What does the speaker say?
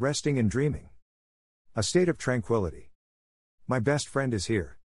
resting and dreaming. A state of tranquility. My best friend is here.